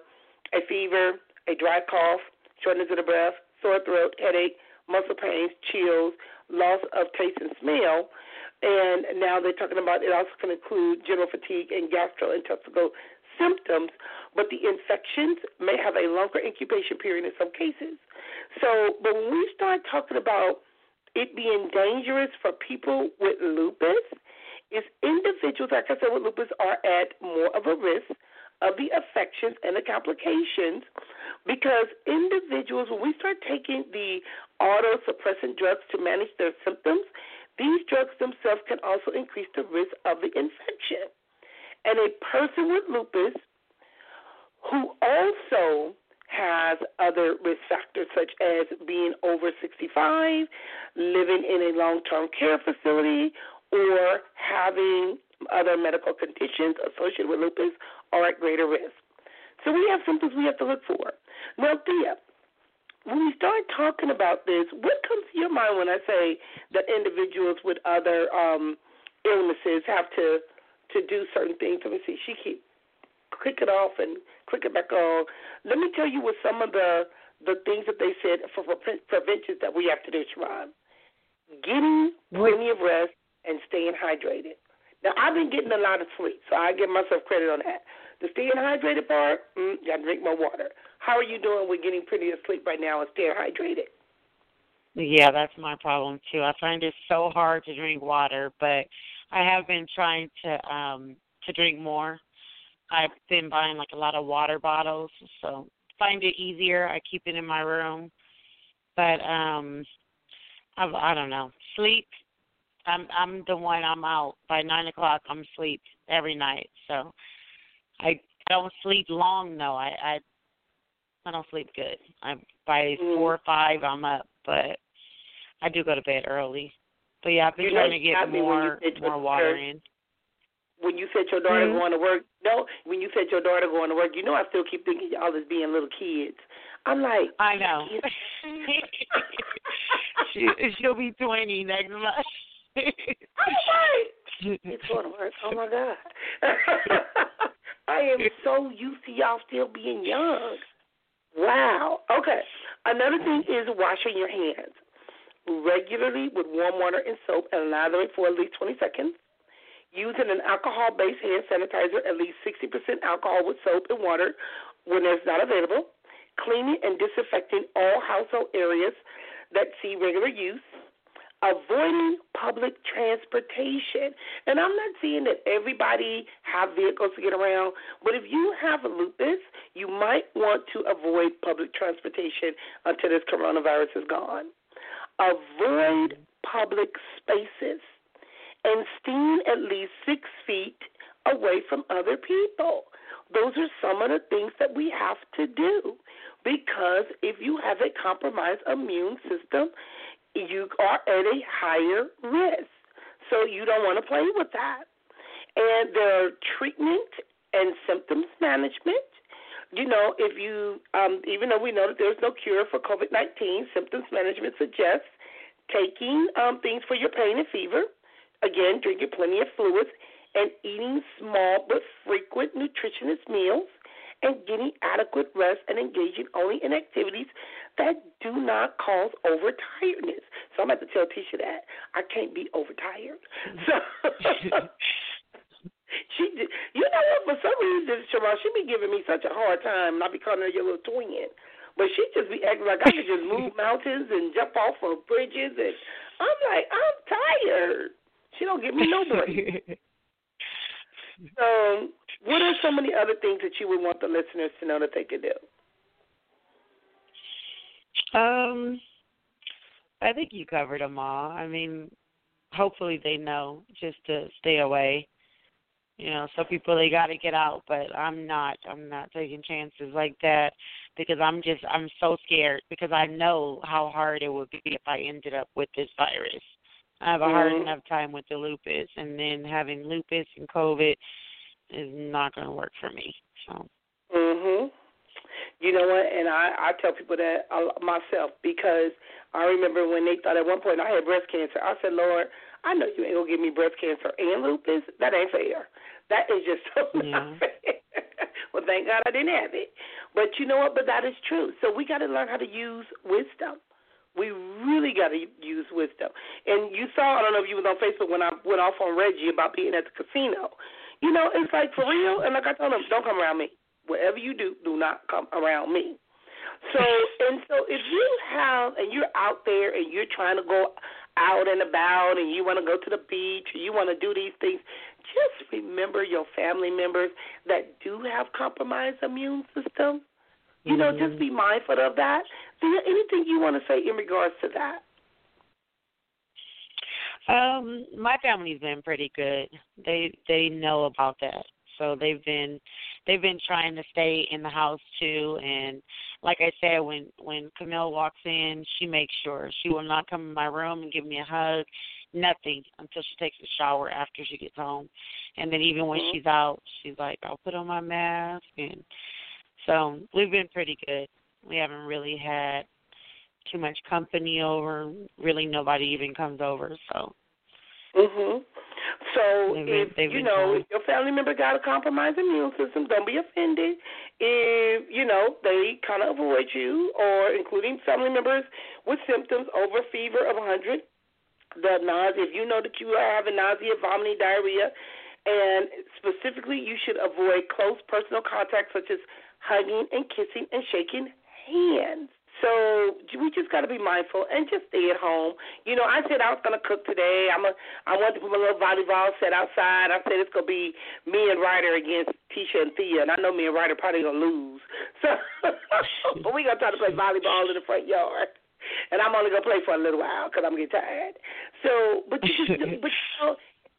a fever, a dry cough, shortness of the breath, sore throat, headache, muscle pains, chills, loss of taste and smell. And now they're talking about it also can include general fatigue and gastrointestinal symptoms, but the infections may have a longer incubation period in some cases. So, but when we start talking about it being dangerous for people with lupus, it's individuals, like I said, with lupus are at more of a risk of the affections and the complications, because individuals, when we start taking the autosuppressant drugs to manage their symptoms, these drugs themselves can also increase the risk of the infection. And a person with lupus who also has other risk factors, such as being over 65, living in a long-term care facility, or having other medical conditions associated with lupus, are at greater risk. So we have symptoms we have to look for. Now, Thea, when we start talking about this, what comes to your mind when I say that individuals with other illnesses have to do certain things? Let me see. She keeps click it off and click it back on. Let me tell you what some of the things that they said for prevention that we have to do, Sharon. Getting plenty of rest and staying hydrated. Now, I've been getting a lot of sleep, so I give myself credit on that. The staying hydrated part, got to drink more water. How are you doing with getting plenty of sleep right now and staying hydrated? Yeah, that's my problem, too. I find it so hard to drink water, but I have been trying to drink more. I've been buying, like, a lot of water bottles, so find it easier. I keep it in my room. But I don't know. Sleep, I'm the one, I'm out. By 9 o'clock, I'm asleep every night. So I don't sleep long, though. I don't sleep good. By 4 or 5, I'm up, but I do go to bed early. But, yeah, I've been trying to get more water in. When you said your daughter going to work, when you said your daughter going to work, you know I still keep thinking y'all is being little kids. I'm like, I know. She'll be 20 next month. I'm like, it's going to work. Oh, my God. I am so used to y'all still being young. Wow. Okay. Another thing is washing your hands regularly with warm water and soap and allow them for at least 20 seconds. Using an alcohol-based hand sanitizer, at least 60% alcohol with soap and water when it's not available. Cleaning and disinfecting all household areas that see regular use. Avoiding public transportation. And I'm not saying that everybody have vehicles to get around, but if you have lupus, you might want to avoid public transportation until this coronavirus is gone. Avoid public spaces. And staying at least 6 feet away from other people. Those are some of the things that we have to do, because if you have a compromised immune system, you are at a higher risk. So you don't want to play with that. And there are treatment and symptoms management. You know, if you, even though we know that there's no cure for COVID-19, symptoms management suggests taking things for your pain and fever. Again, drinking plenty of fluids and eating small but frequent nutritious meals and getting adequate rest and engaging only in activities that do not cause overtiredness. So I'm going to tell Tisha that. I can't be overtired. So you know what? For some reason, Sharon, she be giving me such a hard time, and I be calling her your little twin. But she just be acting like I could just move mountains and jump off of bridges. And I'm like, I'm tired. She don't give me no break. So what are some of the other things that you would want the listeners to know that they could do? I think you covered them all. I mean, hopefully they know just to stay away. You know, some people, they got to get out, but I'm not taking chances like that, because I'm so scared, because I know how hard it would be if I ended up with this virus. I have a hard enough time with the lupus, and then having lupus and COVID is not going to work for me. So, you know what? And I tell people that myself, because I remember when they thought at one point I had breast cancer. I said, Lord, I know you ain't going to give me breast cancer and lupus. That ain't fair. That is just so not fair. Well, thank God I didn't have it. But you know what? But that is true. So we got to learn how to use wisdom. We really got to use wisdom. And you saw, I don't know if you was on Facebook when I went off on Reggie about being at the casino. You know, it's like for real. And like I told them, don't come around me. Whatever you do, do not come around me. So if you have, and you're out there and you're trying to go out and about and you want to go to the beach or you want to do these things, just remember your family members that do have compromised immune system. You know, just be mindful of that. Do you anything you want to say in regards to that? My family's been pretty good. They know about that. So they've been trying to stay in the house too, and like I said, when Camille walks in, she makes sure she will not come in my room and give me a hug, nothing until she takes a shower after she gets home. And then even when she's out, she's like, I'll put on my mask. And so we've been pretty good. We haven't really had too much company over. Really, nobody even comes over. So. Mhm. So if your family member got a compromised immune system, don't be offended if they kind of avoid you, or including family members with symptoms over fever of 100. The nausea. If you know that you are having nausea, vomiting, diarrhea, and specifically you should avoid close personal contact such as hugging and kissing and shaking hands. So we just got to be mindful and just stay at home. You know, I said I was going to cook today. I wanted to put my little volleyball set outside. I said it's going to be me and Ryder against Tisha and Thea, and I know me and Ryder probably going to lose. So but we're going to try to play volleyball in the front yard. And I'm only going to play for a little while because I'm getting tired. So, but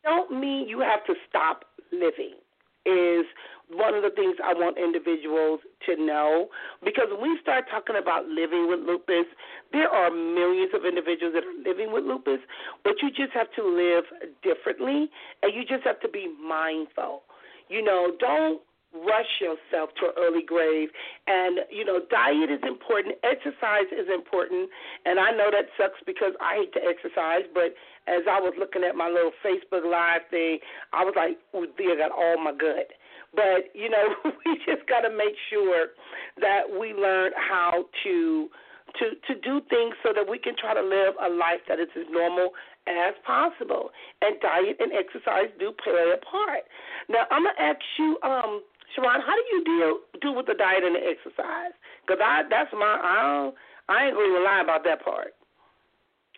don't mean you have to stop living. Is one of the things I want individuals to know, because when we start talking about living with lupus, there are millions of individuals that are living with lupus, but you just have to live differently, and you just have to be mindful. You know, don't rush yourself to an early grave. And, diet is important. Exercise is important. And I know that sucks because I hate to exercise, but as I was looking at my little Facebook Live thing, I was like, ooh, dear, got all my good. But, we just got to make sure that we learn how to do things so that we can try to live a life that is as normal as possible. And diet and exercise do play a part. Now, I'm going to ask you, Sharon, how do you deal with the diet and the exercise? Because I ain't going to lie about that part.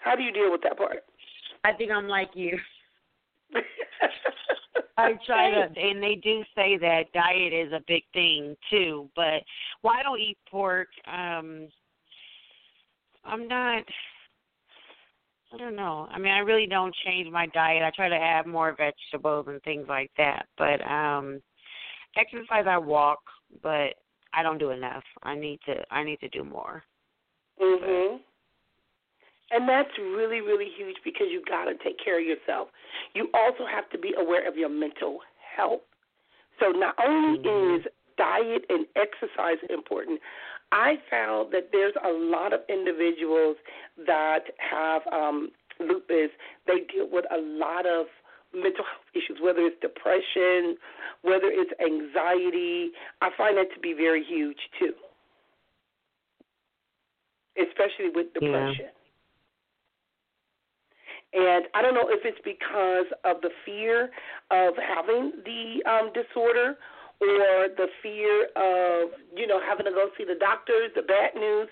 How do you deal with that part? I think I'm like you. I try to, and they do say that diet is a big thing too. But I don't eat pork. I don't know. I mean, I really don't change my diet. I try to add more vegetables and things like that. But exercise, I walk, but I don't do enough. I need to do more. Mm-hmm. But. And that's really, really huge because you got to take care of yourself. You also have to be aware of your mental health. So not only is diet and exercise important, I found that there's a lot of individuals that have lupus. They deal with a lot of mental health issues, whether it's depression, whether it's anxiety. I find that to be very huge, too, especially with depression. Yeah. And I don't know if it's because of the fear of having the disorder or the fear of, having to go see the doctors, the bad news.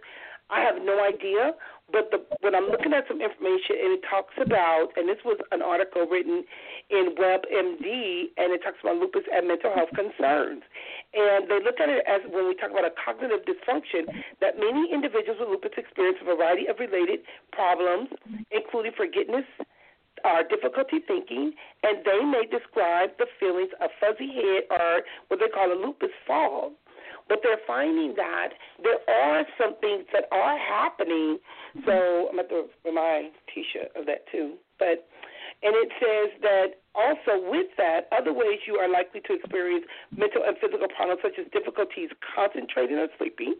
I have no idea. But when I'm looking at some information and it talks about, and this was an article written in WebMD, and it talks about lupus and mental health concerns. And they look at it as when we talk about a cognitive dysfunction, that many individuals with lupus experience a variety of related problems, including forgetfulness, difficulty thinking, and they may describe the feelings of fuzzy head or what they call a lupus fog. But they're finding that there are some things that are happening. So I'm going to have to remind Tisha of that too. And it says that also with that, other ways you are likely to experience mental and physical problems such as difficulties concentrating or sleeping.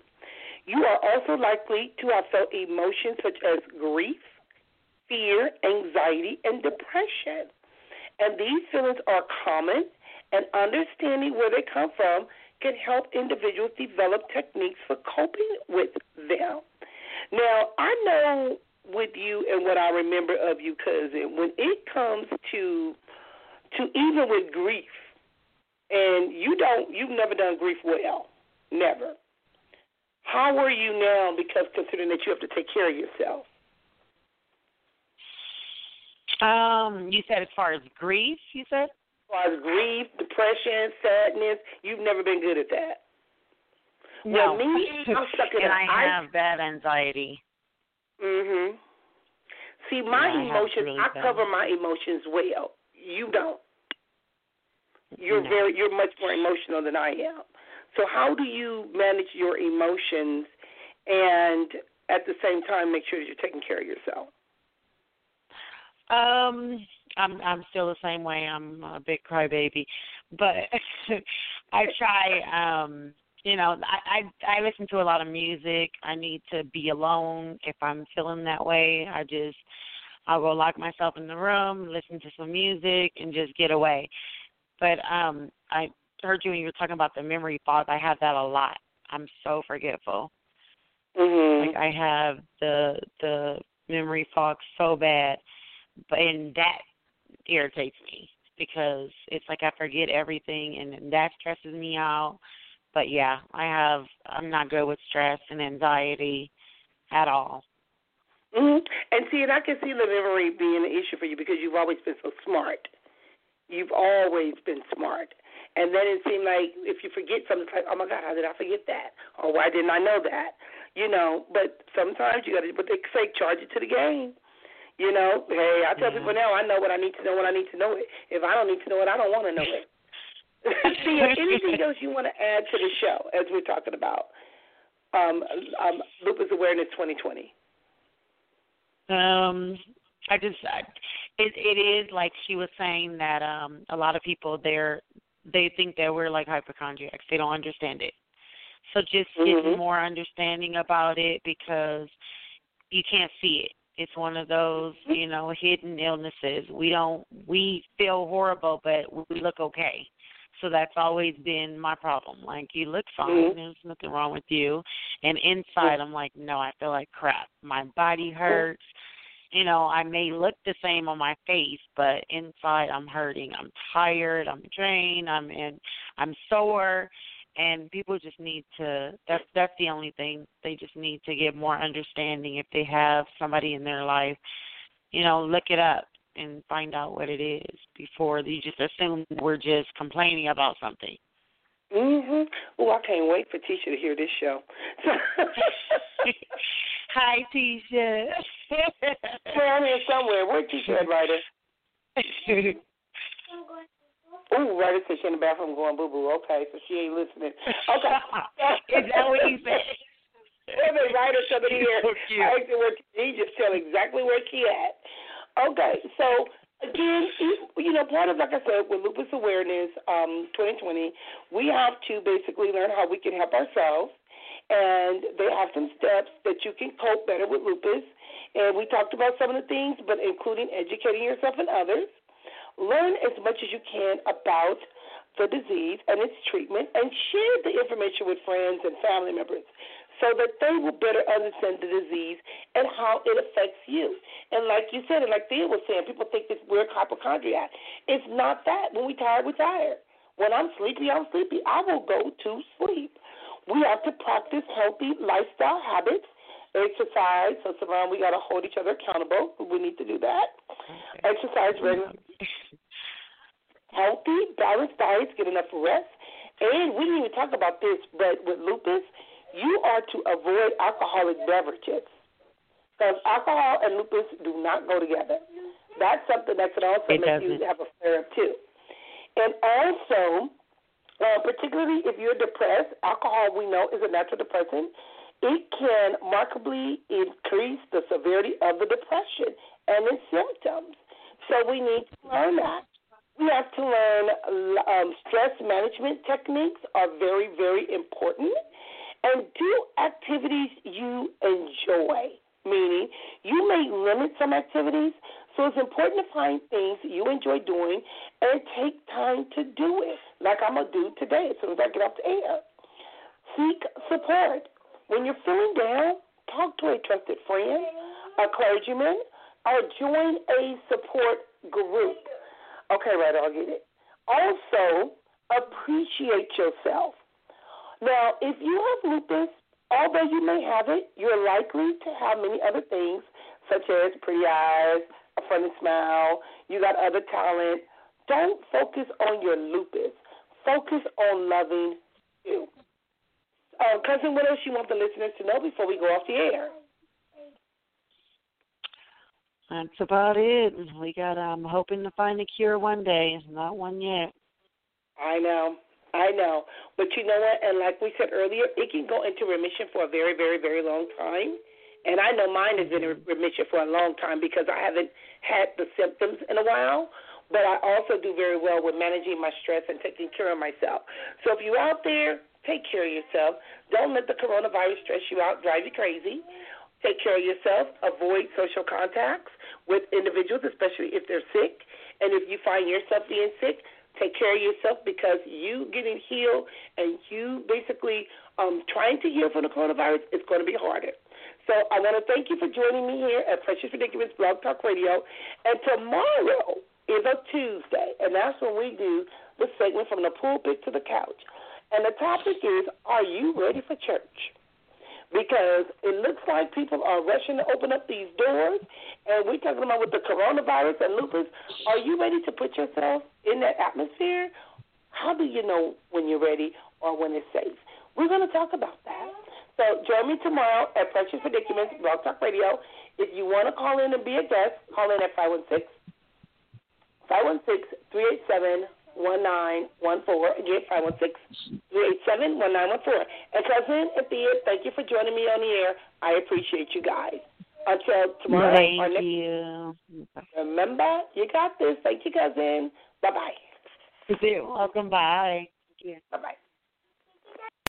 You are also likely to have felt emotions such as grief, fear, anxiety, and depression. And these feelings are common, and understanding where they come from can help individuals develop techniques for coping with them. Now, I know with you and what I remember of you, cousin, when it comes to even with grief, and you've never done grief well, never. How are you now, because considering that you have to take care of yourself? You said as far as grief, you said? As far as grief, depression, sadness, you've never been good at that. No, well, me, I'm stuck in I have bad anxiety. Mm-hmm. See, my emotions, really I cover my emotions well. You don't. You're much more emotional than I am. So how do you manage your emotions and at the same time make sure that you're taking care of yourself? I'm still the same way. I'm a big crybaby, but I try. I listen to a lot of music. I need to be alone if I'm feeling that way. I will lock myself in the room, listen to some music, and just get away. But I heard you when you were talking about the memory fog. I have that a lot. I'm so forgetful. Mm-hmm. Like I have the memory fog so bad, and that irritates me because it's like I forget everything, and that stresses me out. But, yeah, I'm not good with stress and anxiety at all. Mm-hmm. And, see, I can see the memory being an issue for you because you've always been so smart. You've always been smart. And then it seemed like if you forget something, it's like, oh, my God, how did I forget that? Or why didn't I know that? But sometimes you got to, what they say, charge it to the game. Hey, I tell people now I know what I need to know when I need to know it. If I don't need to know it, I don't want to know it. See, anything else you want to add to the show as we're talking about Lupus Awareness 2020? It is like she was saying that a lot of people they think that we're like hypochondriacs. They don't understand it. So just getting more understanding about it because you can't see it. It's one of those, hidden illnesses. We feel horrible, but we look okay. So that's always been my problem. Like, you look fine. Mm-hmm. There's nothing wrong with you. And inside, I'm like, no, I feel like crap. My body hurts. I may look the same on my face, but inside I'm hurting. I'm tired. I'm drained. I'm sore. And people just need to, that's the only thing. They just need to get more understanding. If they have somebody in their life, look it up and find out what it is before you just assume we're just complaining about something. Mm-hmm. Oh, I can't wait for Tisha to hear this show. Hi, Tisha. Well, I'm here somewhere. Where's Tisha at, Ryder? Oh, Ryder said she in the bathroom going boo-boo. Okay, so she ain't listening. Okay. Is that what you said? The Ryder coming here. He just tell exactly where she at. Okay, so, again, part of, like I said, with Lupus Awareness 2020, we have to basically learn how we can help ourselves, and they have some steps that you can cope better with lupus, and we talked about some of the things, but including educating yourself and others. Learn as much as you can about the disease and its treatment, and share the information with friends and family members, so that they will better understand the disease and how it affects you. And like you said, and like Thea was saying, people think that we're hypochondriac. It's not that. When we're tired, we're tired. When I'm sleepy, I'm sleepy. I will go to sleep. We have to practice healthy lifestyle habits, exercise. So, Savannah, we got to hold each other accountable. We need to do that. Okay. Exercise regularly. Healthy, balanced diets, get enough rest. And we didn't even talk about this, but with lupus, you are to avoid alcoholic beverages because alcohol and lupus do not go together. That's something that could also make you have a flare-up, too. And also, particularly if you're depressed, alcohol, we know, is a natural depressant. It can markedly increase the severity of the depression and its symptoms. So we need to learn that. We have to learn stress management techniques are very, very important. And do activities you enjoy, meaning you may limit some activities, so it's important to find things you enjoy doing and take time to do it, like I'm going to do today as soon as I get off the air. Seek support. When you're feeling down, talk to a trusted friend, a clergyman, or join a support group. Okay, right, I'll get it. Also, Appreciate yourself. Now, if you have lupus, although you may have it, you're likely to have many other things, such as pretty eyes, a funny smile, you got other talent. Don't focus on your lupus. Focus on loving you. Cousin, what else you want the listeners to know before we go off the air? That's about it. We got hoping to find a cure one day. It's not one yet. I know. But you know what? And like we said earlier, it can go into remission for a very, very, very long time. And I know mine has been in remission for a long time because I haven't had the symptoms in a while. But I also do very well with managing my stress and taking care of myself. So if you're out there, take care of yourself. Don't let the coronavirus stress you out, drive you crazy. Take care of yourself. Avoid social contacts with individuals, especially if they're sick. And if you find yourself being sick, take care of yourself, because you getting healed and you basically trying to heal from the coronavirus is going to be harder. So I want to thank you for joining me here at Precious Predicaments Blog Talk Radio. And tomorrow is a Tuesday, and that's when we do the segment From the Pulpit to the Couch. And the topic is, are you ready for church? Because it looks like people are rushing to open up these doors, and we're talking about with the coronavirus and lupus, are you ready to put yourself in that atmosphere? How do you know when you're ready or when it's safe? We're going to talk about that. So join me tomorrow at Precious Predicaments Blog Talk Radio. If you want to call in and be a guest, call in at 516-387-1914. Again, 516-387-1914. And Cousin and Thea, thank you for joining me on the air. I appreciate you guys. Until tomorrow. Thank you. Remember, you got this. Thank you, Cousin. Bye-bye. You're welcome. Bye. Thank you. Bye-bye.